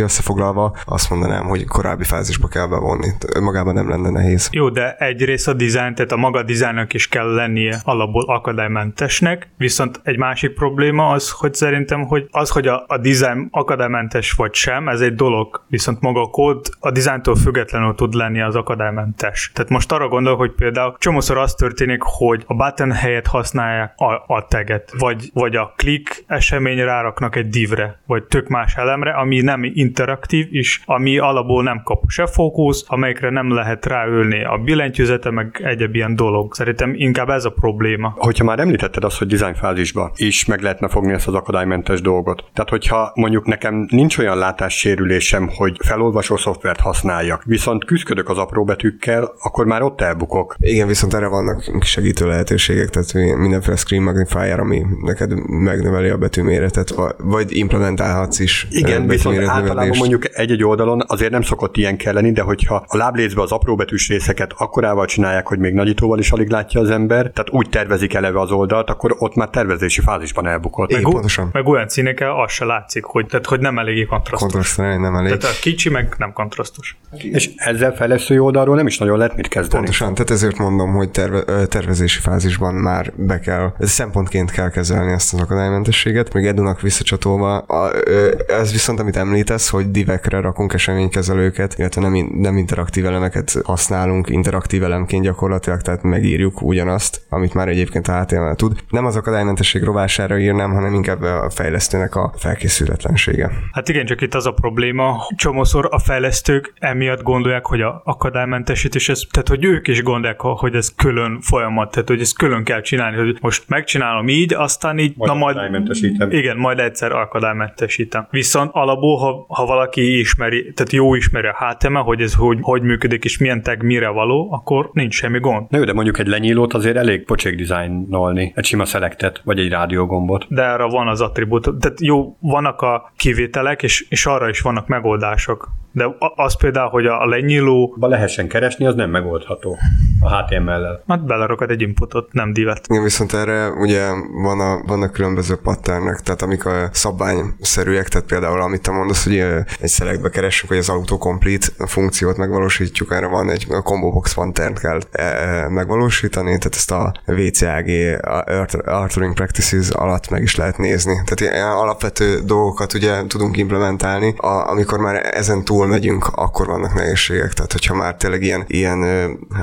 összefoglalva azt mondanám, hogy korábbi fázisba kell bevonni. Magában nem lenne nehéz. Jó, de egyrészt a dizájn tehát a maga dizájnnak is kell lennie alapból akadálymentesnek, viszont egy másik probléma az, hogy szerintem, hogy az, hogy a dizájn akadálymentes vagy sem, ez egy dolog, viszont maga a kód a dizájntól függetlenül tud lenni az akadálymentes. Tehát most arra gondolok, hogy például csomószor az történik, hogy a button helyett használják a taget, vagy a click eseményre ráraknak egy divre, vagy tök más elemre, ami nem interaktív, és ami alapból nem kap se fókusz, amelyikre nem lehet ráülni a billentyűzete, meg egyéb ilyen dolog. Szerintem inkább ez a probléma. Hogyha már említetted azt, hogy design fázisba is meg lehetne fogni ezt az akadálymentes dolgot. Tehát, hogyha mondjuk nekem nincs olyan látássérülésem, hogy felolvasó szoftvert használjak, viszont küzdök az apró betűkkel, akkor már ott elbukok. Igen, viszont erre vannak segítő lehetőségek, tehát mindenféle screen magnifier, ami neked megnöveli a betűméretet, vagy implementálhatsz is. Igen, viszont általában mondjuk egy-egy oldalon azért nem szokott ilyen kelleni, de hogyha a láblécbe az apróbetűs részeket akkorával csinálják, hogy még nagyítóval is alig látja az ember, tehát úgy tervezik eleve az oldalt, akkor ott már tervezési fázisban elbukott. Igen, pontosan. Meg olyan színekkel az se látszik, hogy nem eléggé kontrasztos. Kontrasztos, nem elég. Tehát a kicsi, meg nem kontrasztos. És ezzel fejlesztői oldalról nem is nagyon lehet mit kezdeni. Pontosan, tehát ezért mondom, hogy tervezési fázisban már be kell, szempontként kell kezelni ezt az akadálymentességet, még Edunak visszacsatolva, ez viszont, amit említesz, hogy divekre rakunk eseménykezelőket, illetve nem interaktív elemeket használunk, interaktív elemként gyakorlatilag, tehát megírjuk ugyanazt, amit már egyébként a HTML tud. Nem az akadálymentesség rovására írnám, hanem inkább a fejlesztőnek a felkészületlensége. Hát igen, csak itt az a probléma, csomószor a fejlesztők emiatt gondolják, hogy a akadálymentesítés, tehát hogy ők is gondolják, hogy ez külön folyamat, tehát hogy ezt külön kell csinálni, hogy most megcsinálom így, aztán így, majd akadálymentesítem. Igen, majd egyszer akadálymentesítem. Viszont alapból, ha valaki ismeri, tehát jó ismeri a HTML, hogy ez hogy működik és milyen tag mire való, akkor nincs semmi gond. Na jó, de mondjuk egy lenyílót azért elég pocsék dizájnolni, egy sima selectet, vagy egy rádiógombot. De erre van az attribút, tehát jó, vannak a kivételek, és arra is vannak megoldások. De az például, hogy a lenyíló... Ba lehessen keresni, az nem megoldható a HTML-lel. Hát belerakod egy inputot, nem divet. Igen, viszont erre ugye vannak különböző patternek, tehát amik a szabványszerűek, tehát például amit te mondasz, hogy egy selectbe keressünk, hogy az autocomplete funkciót megvalósítjuk, erre van egy combo box pattern kell megvalósítani, tehát ezt a WCAG Authoring Practices alatt meg is lehet nézni. Tehát ilyen alapvető dolgokat ugye tudunk implementálni, amikor már ezen túl megyünk, akkor vannak nehézségek. Tehát, hogyha már tényleg ilyen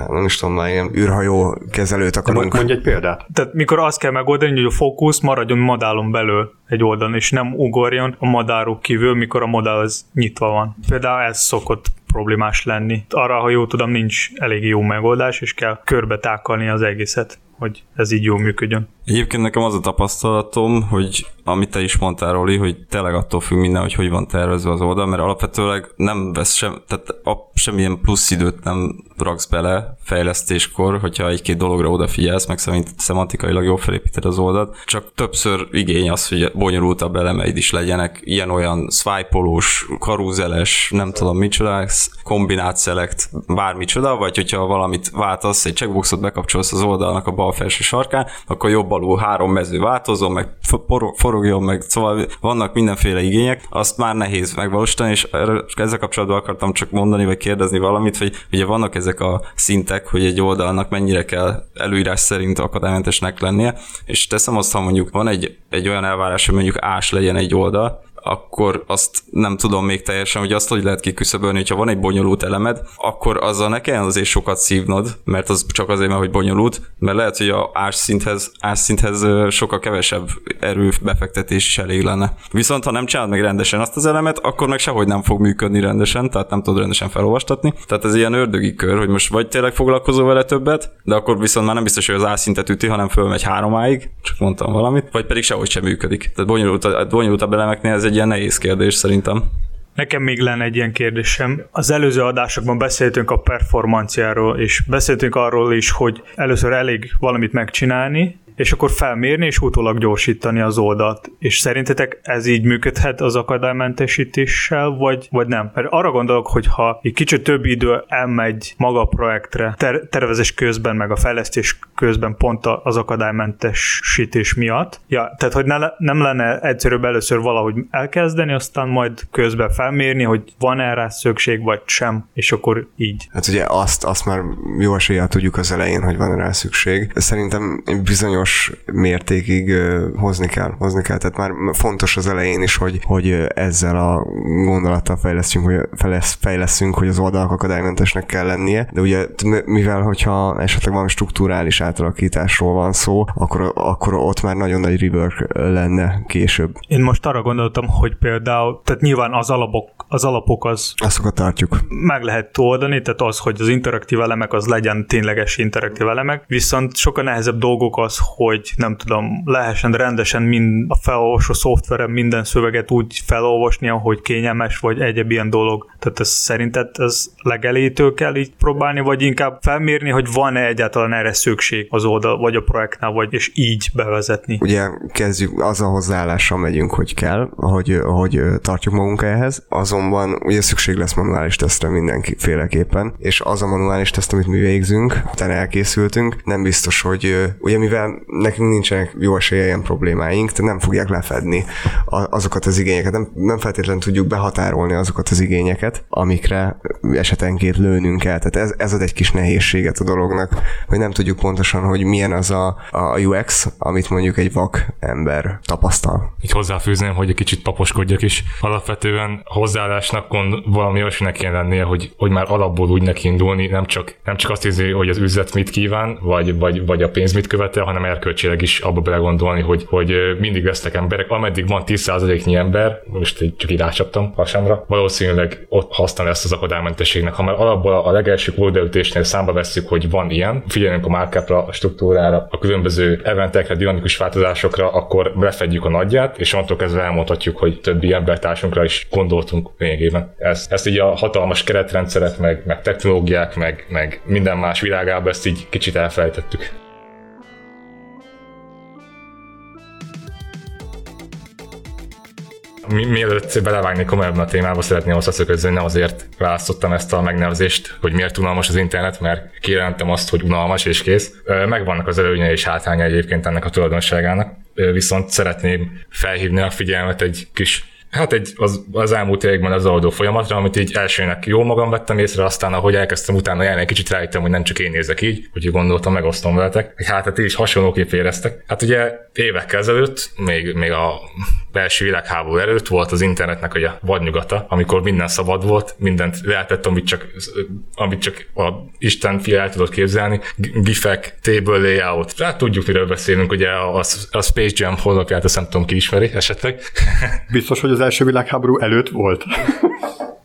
nem is tudom, már ilyen űrhajó kezelőt akarunk. Mondj egy példát. Tehát mikor azt kell megoldani, hogy a fókusz maradjon madálon belül egy oldalon, és nem ugorjon a madárok kívül, mikor a madár az nyitva van. Például ez szokott problémás lenni. Arra, ha jól tudom, nincs elég jó megoldás, és kell körbe tákolni az egészet, hogy ez így jól működjön. Egyébként nekem az a tapasztalatom, hogy amit te is mondtál, Roli, hogy tényleg attól függ minden, hogy van tervezve az oldal, mert alapvetőleg nem vesz semmilyen plusz időt nem raksz bele fejlesztéskor, hogyha egy-két dologra odafigyelsz, meg szemantikailag jól felépíted az oldalt, csak többször igény az, hogy bonyolultabb elemeid is legyenek, ilyen-olyan swipe-olós, karúzeles, nem tudom micsoda, kombinált select, bármicsoda, vagy hogyha valamit váltasz, egy checkboxot bekapcsolsz az oldalnak a bal felső sarkán, akkor jobb alul 3 mező változom, meg forogjon, meg szóval vannak mindenféle igények, azt már nehéz megvalósítani, és ezzel kapcsolatban akartam csak mondani, vagy kérdezni valamit, hogy ugye vannak ezek a szintek, hogy egy oldalnak mennyire kell előírás szerint akadálymentesnek lennie, és teszem azt, ha mondjuk van egy olyan elvárás, hogy mondjuk ás legyen egy oldal, akkor azt nem tudom még teljesen, hogy azt, hogy lehet kiküszöbölni, hogyha van egy bonyolult elemed, akkor azzal ne kelljen azért sokat szívnod, mert az csak azért, mert hogy bonyolult, mert lehet, hogy a ásszinthez sokkal kevesebb erő befektetés is elég lenne. Viszont ha nem csinálod meg rendesen azt az elemet, akkor meg sehogy nem fog működni rendesen, tehát nem tudod rendesen felolvastatni. Tehát ez ilyen ördögi kör, hogy most vagy tényleg foglalkozol vele többet, de akkor viszont már nem biztos, hogy az ásszintet üti, hanem fölmegy 3-áig, csak mondtam valamit, vagy pedig sehogy sem működik. Tehát bonyolultabb elemeknél ez egy ilyen nehéz kérdés szerintem. Nekem még lenne egy ilyen kérdésem. Az előző adásokban beszéltünk a performanciáról, és beszéltünk arról is, hogy először elég valamit megcsinálni, és akkor felmérni és utólag gyorsítani az oldalt. És szerintetek ez így működhet az akadálymentesítéssel, vagy nem? Mert arra gondolok, hogy ha egy kicsit több idő elmegy maga a projektre tervezés közben, meg a fejlesztés közben pont az akadálymentesítés miatt. Ja, tehát hogy nem lenne egyszerűbb először valahogy elkezdeni, aztán majd közben felmérni, hogy van erre szükség, vagy sem, és akkor így. Hát ugye azt már jó eséllyel tudjuk az elején, hogy van erre szükség. Szerintem bizonyos mértékig hozni kell. Tehát már fontos az elején is, hogy ezzel a gondolattal fejleszünk, hogy az oldalak akadálymentesnek kell lennie, de ugye mivel hogyha esetleg valami strukturális átalakításról van szó, akkor ott már nagyon nagy rework lenne később. Én most arra gondoltam, hogy például, tehát nyilván az alapok azokat tartjuk. Meg lehet oldani, tehát az, hogy az interaktív elemek az legyen tényleges interaktív elemek, viszont sokkal nehezebb dolgok az, hogy nem tudom, lehessen rendesen a felolvasó szoftveren minden szöveget úgy felolvasnia, hogy kényelmes, vagy egyéb ilyen dolog. Tehát ez szerinted ez legelejétől kell így próbálni, vagy inkább felmérni, hogy van-e egyáltalán erre szükség az oldal, vagy a projektnál, vagy és így bevezetni. Ugye kezdjük, az a hozzáállással megyünk, hogy kell, hogy tartjuk magunk ehhez, azonban ugye szükség lesz manuális tesztre mindenféleképpen, és az a manuális teszt, amit mi végzünk, utána elkészültünk, nem biztos, hogy ugye mivel nekünk nincsenek jó esélye ilyen problémáink, tehát nem fogják lefedni azokat az igényeket, nem feltétlenül tudjuk behatárolni azokat az igényeket, amikre esetenként lőnünk el. Tehát ez ad egy kis nehézséget a dolognak, hogy nem tudjuk pontosan, hogy milyen az a UX, amit mondjuk egy vak ember tapasztal. Így hozzáfűzném, hogy egy kicsit taposkodjak is. Alapvetően hozzáállásnak valami olyasminek kell lennie, hogy már alapból úgy nekiindulni, nem csak azt érzi, hogy az üzlet mit kíván, vagy a pénz mit követel, hanem erkölcsileg is abba belegondolni, hogy mindig vesznek emberek. Ameddig van 10%-nyi ember, most csak így rácsaptam hasamra, valószínűleg ott használja ezt az akadálymentességnek. Ha már alapból a legelső kódbeütésnél számba vesszük, hogy van ilyen, figyelünk a markupra, a struktúrára, a különböző eventekre, dinamikus változásokra, akkor lefedjük a nagyját, és onnantól kezdve elmondhatjuk, hogy többi embertársunkra is gondoltunk lényegében. Ezt így a hatalmas keretrendszerek, meg technológiák, meg minden más világában ezt így kicsit elfelejtettük. Mielőtt belevágni komolyabban a témába, szeretném hozzászöközni, nem azért választottam ezt a megnevezést, hogy miért unalmas az internet, mert kijelentem azt, hogy unalmas és kész. Megvannak az előnyei és hátrányai egyébként ennek a tulajdonságának, viszont szeretném felhívni a figyelmet egy kis az elmúlt években az adó folyamatra, amit így elsőnek jó magam vettem észre, aztán ahogy elkezdtem utána járni, egy kicsit rájöttem, hogy nem csak én nézek így, úgyhogy gondoltam, megosztom veletek. Hát ti is hasonlóképp éreztek. Hát ugye évekkel ezelőtt, még a belső világháború előtt volt az internetnek a vadnyugata, amikor minden szabad volt, mindent lehetett, amit csak a Isten fia el tudott képzelni, gifek, table layout. Hát tudjuk, miről beszélünk, ugye a Space Jam honlapját, azt nem tudom, ki ismeri esetleg. Biztos, hogy az első világháború előtt volt.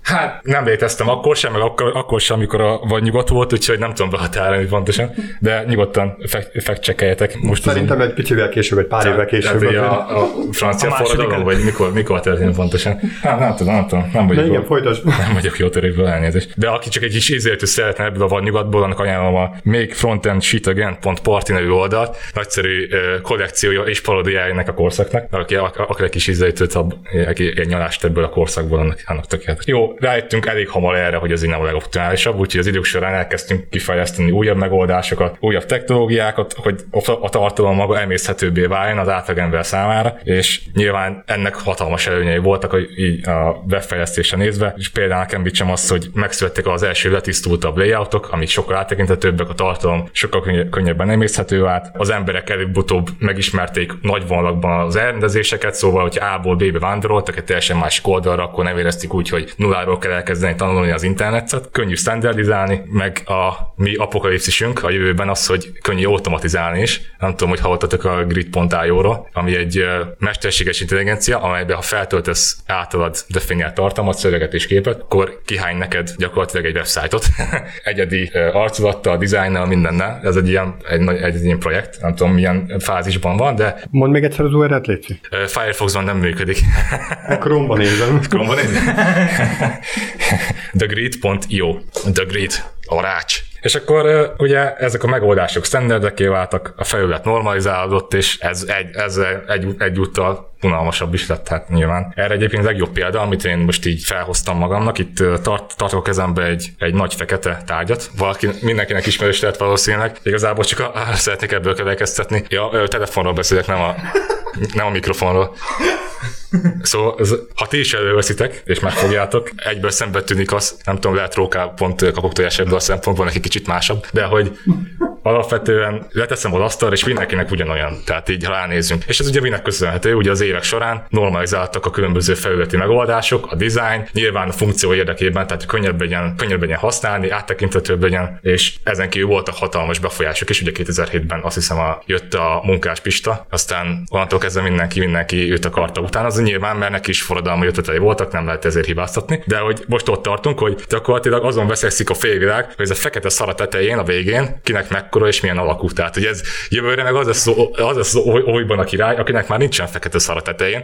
Hát nem léteztem akkor sem, meg akkor sem, amikor vagy nyugat volt, úgyhogy nem tudom behatárolni pontosan, de nyugodtan fact-checkeljetek. Most szerintem egy picivel később, egy pár évvel később. A francia forradalom, vagy mikor történt pontosan? Hát nem tudom. Nem vagyok de igen, folytasd. Nem vagyok jó törőből, elnézést. De aki csak egy kis ízértő szeretne ebből a vadnyugatból, annak ajánlom a makefrontendsgreatagain.party nevű oldalt, nagyszerű kollekciója és parodiája ennek a korszaknak, aki akár egy kis ízértőt, egy nyalást ebből a korszakból, annak tökéletes. Jó, rájöttünk elég hamar erre, hogy ez így nem a legoptimálisabb, úgyhogy az idők során elkezdtünk kifejleszteni újabb megoldásokat, újabb technológiákat, hogy a tartalom maga emészhetőbbé váljon az átlagember számára, és nyilván ennek hatalmas előnyei voltak, hogy így a webfejlesztésre nézve, és például említsem azt, hogy megszülettek az első letisztultabb layoutok, amik sokkal áttekintetőbbek, a tartalom sokkal könnyebben emészhető át, az emberek előbb-utóbb megismerték nagy vonalakban az elrendezéseket, szóval, hogy A-ból B-be vándoroltak egy teljesen másik oldalra, akkor nem érezték úgy, hogy nulláról kell elkezdeni tanulni az internetet, könnyű standardizálni, meg a mi apokalipszisünk a jövőben az, hogy könnyű automatizálni is. Nem tudom, hogy hallottatok a grid.io-ról, ami egy mesterséges intelligencia, amelyben ha feltöltesz általad definiált tartalmat, szöveget és képet, akkor kihány neked gyakorlatilag egy website-ot. Egyedi arculattal, dizájnnal, mindennel. Ez egy ilyen, egy ilyen projekt, nem tudom milyen fázisban van, de... Mondd még egyszer az URL-t, létszik. Firefoxban nem működik. Chrome-ban érzem. Chrome-ban érzem. thegrid.io. The Grid. A rács. És akkor ugye ezek a megoldások standardeké váltak, a felület normalizálódott, és ez egyúttal unalmasabb is lett, hát nyilván. Erre egyébként a legjobb példa, amit én most így felhoztam magamnak, itt tartok kezembe egy nagy fekete tárgyat, mindenkinek ismerős lehet valószínűleg, igazából csak szeretnék ebből következtetni. Ja, telefonról beszélek, nem a mikrofonról. Szóval, ha ti is előveszitek, és megfogjátok, egyből szembe tűnik az, nem tudom, lehet róká pont kapok tojás ebből a szempontból, neki kicsit másabb, de hogy alapvetően leteszem az asztalra, és mindenkinek ugyanolyan, tehát így ránézünk. És ez ugye minek köszönhető, ugye az évek során normalizáltak a különböző felületi megoldások, a design, nyilván a funkció érdekében, tehát könnyebb legyen használni, áttekinthetőbb legyen, és ezen kívül voltak hatalmas befolyások is, ugye 2007-ben azt hiszem jött a munkáspista, aztán onnantól kezdve mindenki őt akarta utána, az nyilván, mert neki is forradalmi ötletei voltak, nem lehet ezért hibáztatni, de hogy most ott tartunk, hogy gyakorlatilag azon veszekszik a félvilág, hogy ez a fekete szara tetején, a végén, kinek mekkora és milyen alakú. Tehát, hogy ez jövőre meg az lesz olyban a király, akinek már nincsen fekete szara tetején.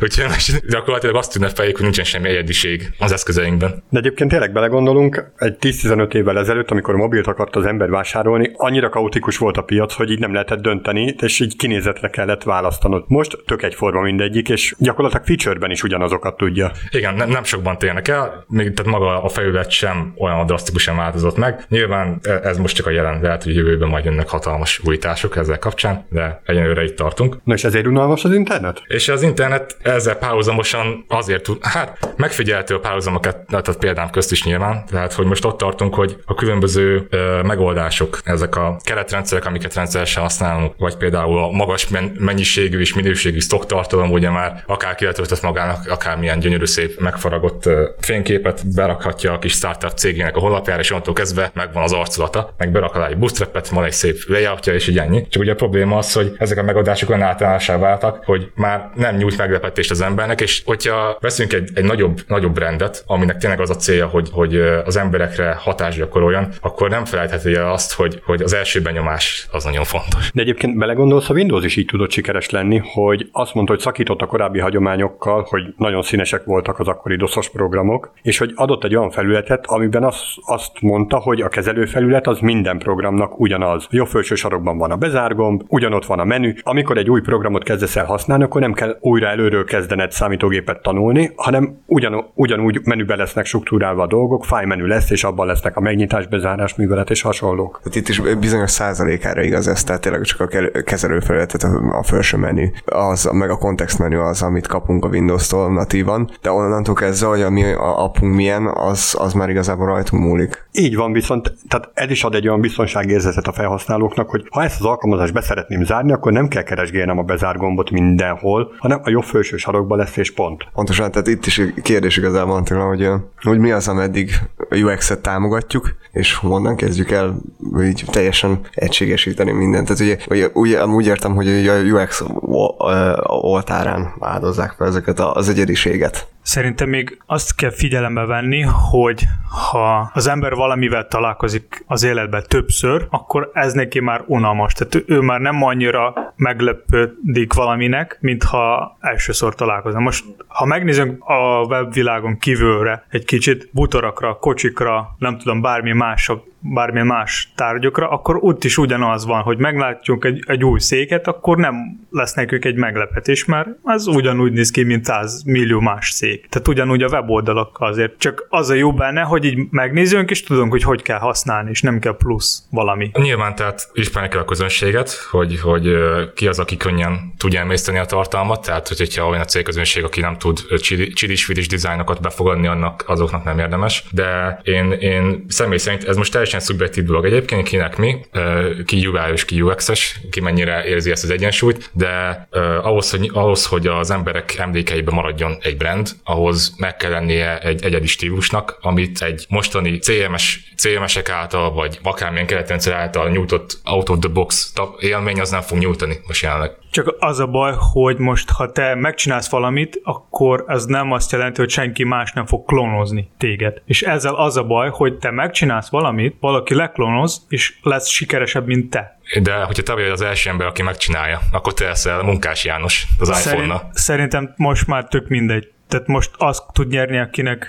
Úgyhogy gyakorlatilag azt tűnne feljük, hogy nincsen semmi egyediség az eszközeinkben. De egyébként tényleg belegondolunk, egy 10-15 évvel ezelőtt, amikor mobilt akart az ember vásárolni, annyira kaotikus volt a piac, hogy így nem lehetett dönteni, és így kinézetre kellett választanod. Most tök egyforma mindegyik, és gyakorlatilag feature-ben is ugyanazokat tudja. Igen, nem sokban térnek el, még tehát maga a felület sem olyan drasztikusan változott meg. Nyilván ez most csak a jelen, lehet, hogy jövőben majd jönnek hatalmas újítások ezzel kapcsán, de egyenlőre itt tartunk. Na és ezért unalmas az internet? És az internet ezzel párhuzamosan azért tud, hát megfigyelhető a párhuzamokat, tehát példám közt is nyilván, tehát hogy most ott tartunk, hogy a különböző megoldások, ezek a keretrendszerek, amiket rendszeresen használunk, vagy például a magas mennyiségű és minőségű sztoktartalom, ugye már akár kiletöltött magának, akár milyen gyönyörű szép megfaragott fényképet, berakhatja a kis startup cégének a honlapjára, és onnantól kezdve megvan az arculata, meg berak alá egy bootstrapet, van egy szép layoutja, és így ennyi. Csak ugye a probléma az, hogy ezek a megoldások olyan általánossá váltak, hogy már nem nyújt meglepetést az embernek, és hogyha veszünk egy nagyobb rendet, aminek tényleg az a célja, hogy az emberekre hatást gyakoroljon, akkor nem felejtheti el azt, hogy az első benyomás az nagyon fontos. De egyébként belegondolsz, a Windows is így tudott sikeres lenni, hogy azt mondta, hogy szakított a korábbi hagyományokkal, hogy nagyon színesek voltak az akkori doszos programok, és hogy adott egy olyan felületet, amiben azt mondta, hogy a kezelőfelület az minden programnak ugyanaz. A jobb felső sarokban van a bezárgomb, ugyanott van a menü. Amikor egy új programot kezdesz el használni, akkor nem kell újra előről kezdened számítógépet tanulni, hanem ugyanúgy menübe lesznek struktúrálva a dolgok, fájmenü lesz, és abban lesznek a megnyitás, bezárás művelet és hasonlók. Tehát itt is bizonyos százalékára igaz ez, tehát tényleg csak a kezelőfelületet, a felső menü, az meg a kontextmenü az, amit kapunk a Windows-tól natívan, de onnantól kezdve, hogy a mi appunk milyen, az már igazából rajtunk múlik. Így van, viszont tehát ez is ad egy olyan biztonságérzetet a felhasználóknak, hogy ha ezt az alkalmazást beszeretném zárni, akkor nem kell keresgélnem a bezár gombot mindenhol, hanem a jobb felső sarokba lesz és pont. Pontosan, tehát itt is kérdés igazából, Attila, hogy mi az, ameddig UX-et támogatjuk, és honnan kezdjük el így teljesen egységesíteni mindent. Tehát ugye úgy értem, hogy a UX oltárán áldozzák fel ezeket az egyediséget. Szerintem még azt kell figyelembe venni, hogy ha az ember valamivel találkozik az életben többször, akkor ez neki már unalmas. Tehát ő már nem annyira meglepődik valaminek, mintha elsőször találkozna. Most, ha megnézünk a webvilágon kívülre egy kicsit, butorakra, kocsikra, nem tudom, bármi más tárgyokra, akkor ott is ugyanaz van, hogy meglátjuk egy új széket, akkor nem lesz nekünk egy meglepetés, mert ez ugyanúgy néz ki, mint 100 millió más szék. Tehát ugyanúgy a weboldalak azért. Csak az a jó benne, hogy így megnézünk, és tudunk, hogy kell használni, és nem kell plusz valami. Nyilván tehát ismerni kell a közönséget, hogy ki az, aki könnyen tudja emészteni a tartalmat, tehát hogyha olyan a célközönség, aki nem tud csilis-vilis dizájnokat befogadni, azoknak nem érdemes. De én személy szerint ez most teljesen szubjektív dolog. Egyébként kinek mi, ki UI-os, ki UX-es, ki mennyire érzi ezt az egyensúlyt, de ahhoz, hogy az emberek emlékeiben maradjon egy brand, ahhoz meg kell lennie egy egyedi stílusnak, amit egy mostani CMS-ek által, vagy akármilyen keretrendszer által nyújtott out of the box élmény, az nem fog nyújtani most jelenleg. Csak az a baj, hogy most ha te megcsinálsz valamit, akkor ez nem azt jelenti, hogy senki más nem fog klónozni téged. És ezzel az a baj, hogy te megcsinálsz valamit, valaki leklónoz, és lesz sikeresebb, mint te. De hogyha te vagy az első ember, aki megcsinálja, akkor te leszel Munkás János az iPhone-nal. Szerintem most már tök mindegy. Tehát most azt tud nyerni,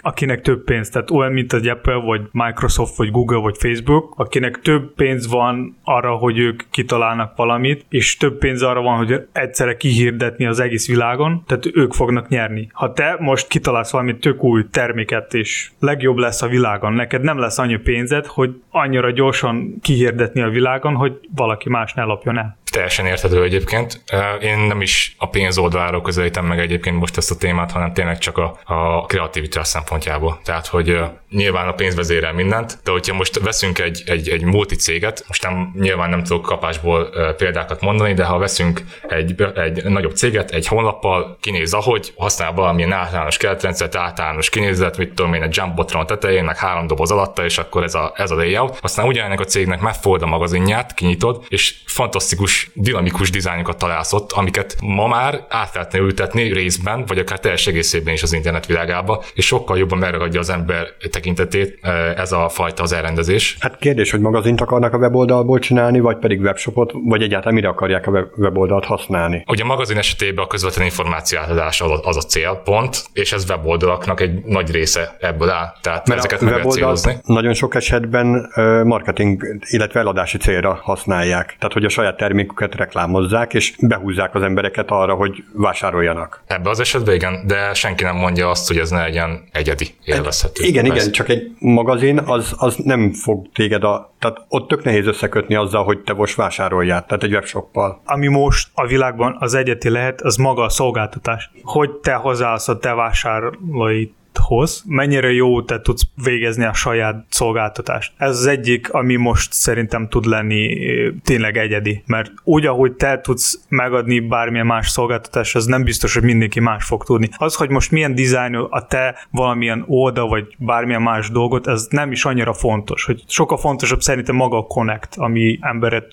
akinek több pénz. Tehát olyan, mint az Apple, vagy Microsoft, vagy Google, vagy Facebook, akinek több pénz van arra, hogy ők kitalálnak valamit, és több pénz arra van, hogy egyszerre kihirdetni az egész világon, tehát ők fognak nyerni. Ha te most kitalálsz valami tök új terméket, és legjobb lesz a világon, neked nem lesz annyi pénzed, hogy annyira gyorsan kihirdetni a világon, hogy valaki más ne lopjon el. Teljesen érthető egyébként. Én nem is a pénz oldaláról közelítem meg egyébként most ezt a témát, hanem tényleg csak a kreativitás szempontjából. Tehát, hogy nyilván a pénz vezérel mindent, de hogyha most veszünk egy multicéget, most nem, nyilván nem tudok kapásból példákat mondani, de ha veszünk egy nagyobb céget, egy honlappal, kinéz ahogy, használ valamilyen általános keretrendszert, általános kinézet, mit tudom én, egy jumbotron tetején, meg 3 doboz alatta, és akkor ez a layout. Aztán ugyanennek a cégnek megfordul a magazinját, kinyitod, és fantasztikus dinamikus dizájnokat találsz ott, amiket ma már át lehetne ültetni részben, vagy akár teljes egészében is az internet világába, és sokkal jobban megragadja az ember tekintetét ez a fajta az elrendezés. Hát kérdés, hogy magazint akarnak a weboldalból csinálni, vagy pedig webshopot, vagy egyáltalán mire akarják a weboldalt használni. Ugye a magazin esetében a közvetlen információ átadás az a célpont, és ez weboldalaknak egy nagy része ebből áll. Tehát mert ezeket meg lehet célozni. Nagyon sok esetben marketing, illetve eladási célra használják. Tehát, hogy a saját terméküket reklámozzák, és behúzzák az embereket arra, hogy vásároljanak. Ebben az esetben igen, de senki nem mondja azt, hogy ez ne legyen egyedi, élvezhető. Igen, csak egy magazin az nem fog téged tehát ott tök nehéz összekötni azzal, hogy te most vásároljál, tehát egy webshoppal. Ami most a világban az egyedi lehet, az maga a szolgáltatás. Hogy te hozzáállsz a te vásárlóid hoz, mennyire jó te tudsz végezni a saját szolgáltatást. Ez az egyik, ami most szerintem tud lenni tényleg egyedi, mert úgy, ahogy te tudsz megadni bármilyen más szolgáltatást, az nem biztos, hogy mindenki más fog tudni. Az, hogy most milyen dizájnú a te valamilyen oldal, vagy bármilyen más dolgot, ez nem is annyira fontos, hogy sokkal fontosabb szerintem maga a connect, ami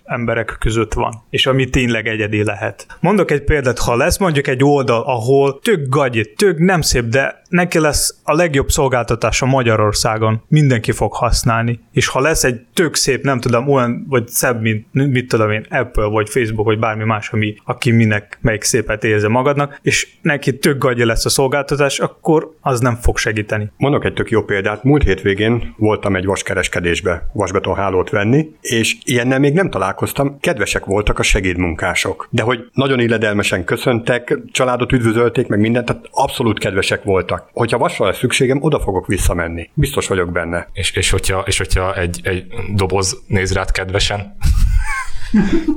emberek között van, és ami tényleg egyedi lehet. Mondok egy példát, ha lesz mondjuk egy oldal, ahol tök gagyi, tök nem szép, de neki lesz a legjobb szolgáltatása Magyarországon, mindenki fog használni, és ha lesz egy tök szép, nem tudom, olyan, vagy szebb, mint mit tudom én, Apple, vagy Facebook, vagy bármi más, aki melyik szépet érzi magadnak, és neki tök gagya lesz a szolgáltatás, akkor az nem fog segíteni. Mondok egy tök jó példát, múlt hétvégén voltam egy vaskereskedésbe vasbetonhálót venni, és ilyennel még nem találkoztam, kedvesek voltak a segédmunkások. De hogy nagyon illedelmesen köszöntek, családot üdvözölték, meg mindent, tehát abszolút kedvesek voltak. Hogyha vasra lesz szükségem, oda fogok visszamenni. Biztos vagyok benne. És hogyha egy doboz néz rád kedvesen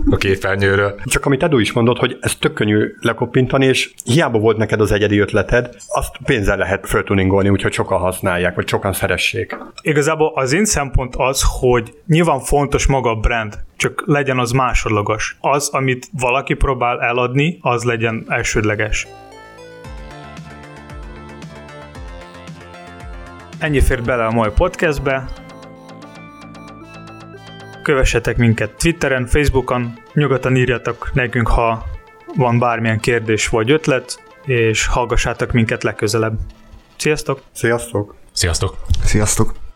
a képernyőről. Csak amit Edu is mondott, hogy ez tök könnyű lekoppintani, és hiába volt neked az egyedi ötleted, azt pénzzel lehet föltuningolni, úgyhogy sokan használják, vagy sokan szeressék. Igazából az én szempont az, hogy nyilván fontos maga a brand, csak legyen az másodlagos. Az, amit valaki próbál eladni, az legyen elsődleges. Ennyi fért bele a mai podcastbe. Kövessetek minket Twitteren, Facebookon, nyugodtan írjatok nekünk, ha van bármilyen kérdés vagy ötlet, és hallgassátok minket legközelebb. Sziasztok! Sziasztok! Sziasztok! Sziasztok!